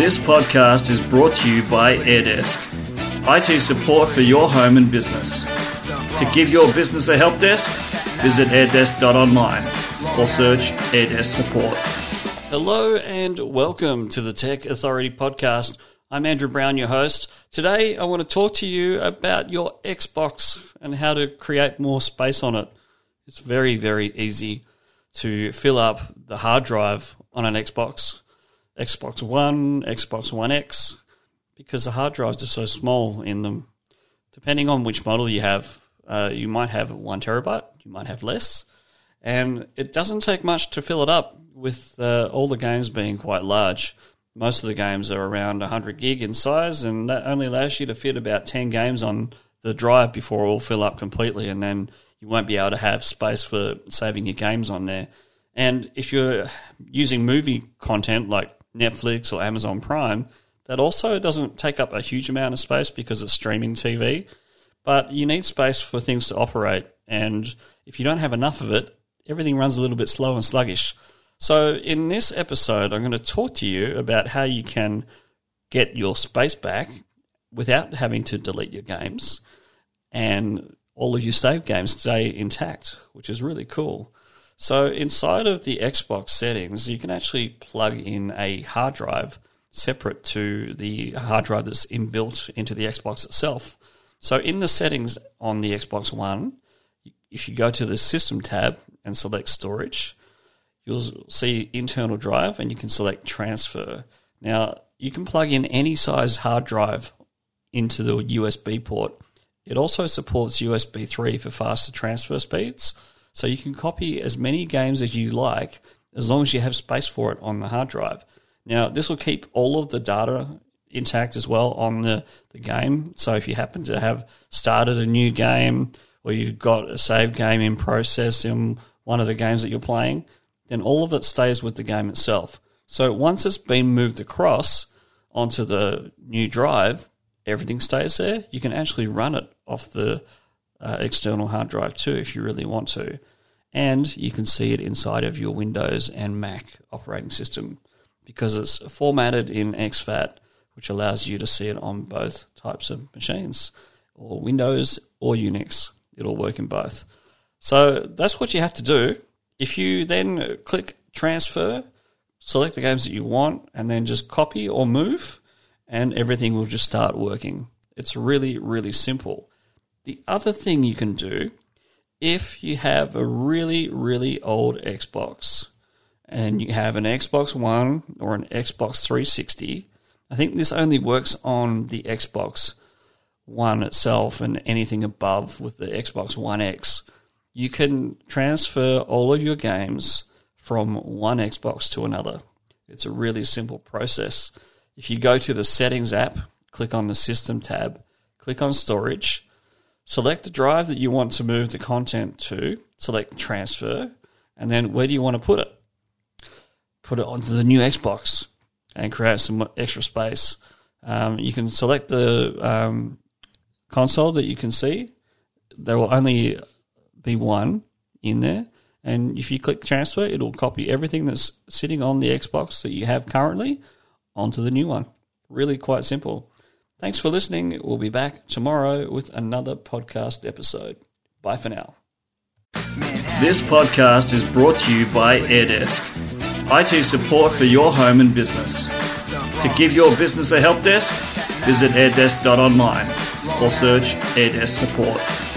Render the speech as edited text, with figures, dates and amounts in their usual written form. This podcast is brought to you by Airdesk, IT support for your home and business. To give your business a help desk, visit airdesk.online or search Airdesk support. Hello and welcome to the Tech Authority Podcast. I'm Andrew Brown, your host. Today I want to talk to you about your Xbox and how to create more space on it. It's very, very easy to fill up the hard drive on an Xbox, Xbox One, Xbox One X, because the hard drives are so small in them. Depending on which model you have, you might have 1 terabyte, you might have less, and it doesn't take much to fill it up with all the games being quite large. Most of the games are around 100 gig in size, and that only allows you to fit about 10 games on the drive before it will fill up completely, and then you won't be able to have space for saving your games on there. And if you're using movie content like Netflix or Amazon Prime, that also doesn't take up a huge amount of space because it's streaming TV, but you need space for things to operate, and if you don't have enough of it, everything runs a little bit slow and sluggish. So in this episode, I'm going to talk to you about how you can get your space back without having to delete your games, and all of your saved games stay intact, which is really cool. So inside of the Xbox settings, you can actually plug in a hard drive separate to the hard drive that's inbuilt into the Xbox itself. So in the settings on the Xbox One, if you go to the System tab and select Storage, you'll see internal drive, and you can select transfer. Now, you can plug in any size hard drive into the USB port. It also supports USB 3 for faster transfer speeds, so you can copy as many games as you like as long as you have space for it on the hard drive. Now, this will keep all of the data intact as well on the game, so if you happen to have started a new game or you've got a saved game in process in one of the games that you're playing, then all of it stays with the game itself. So once it's been moved across onto the new drive, everything stays there. You can actually run it off the external hard drive too if you really want to. And you can see it inside of your Windows and Mac operating system because it's formatted in xfat, which allows you to see it on both types of machines, or Windows or Unix. It'll work in both. So that's what you have to do. If you then click transfer, select the games that you want, and then just copy or move, and everything will just start working. It's really, really simple. The other thing you can do, if you have a really, really old Xbox, and you have an Xbox One or an Xbox 360, I think this only works on the Xbox One itself and anything above with the Xbox One X. You can transfer all of your games from one Xbox to another. It's a really simple process. If you go to the Settings app, click on the System tab, click on Storage, select the drive that you want to move the content to, select Transfer, and then where do you want to put it? Put it onto the new Xbox and create some extra space. You can select the console that you can see. There will only be one in there, and if you click transfer, it'll copy everything that's sitting on the Xbox that you have currently onto the new one. Really quite simple. Thanks for listening. We'll be back tomorrow with another podcast episode. Bye for now. This podcast is brought to you by Airdesk, IT support for your home and business. To give your business a help desk, visit airdesk.online or search Airdesk support.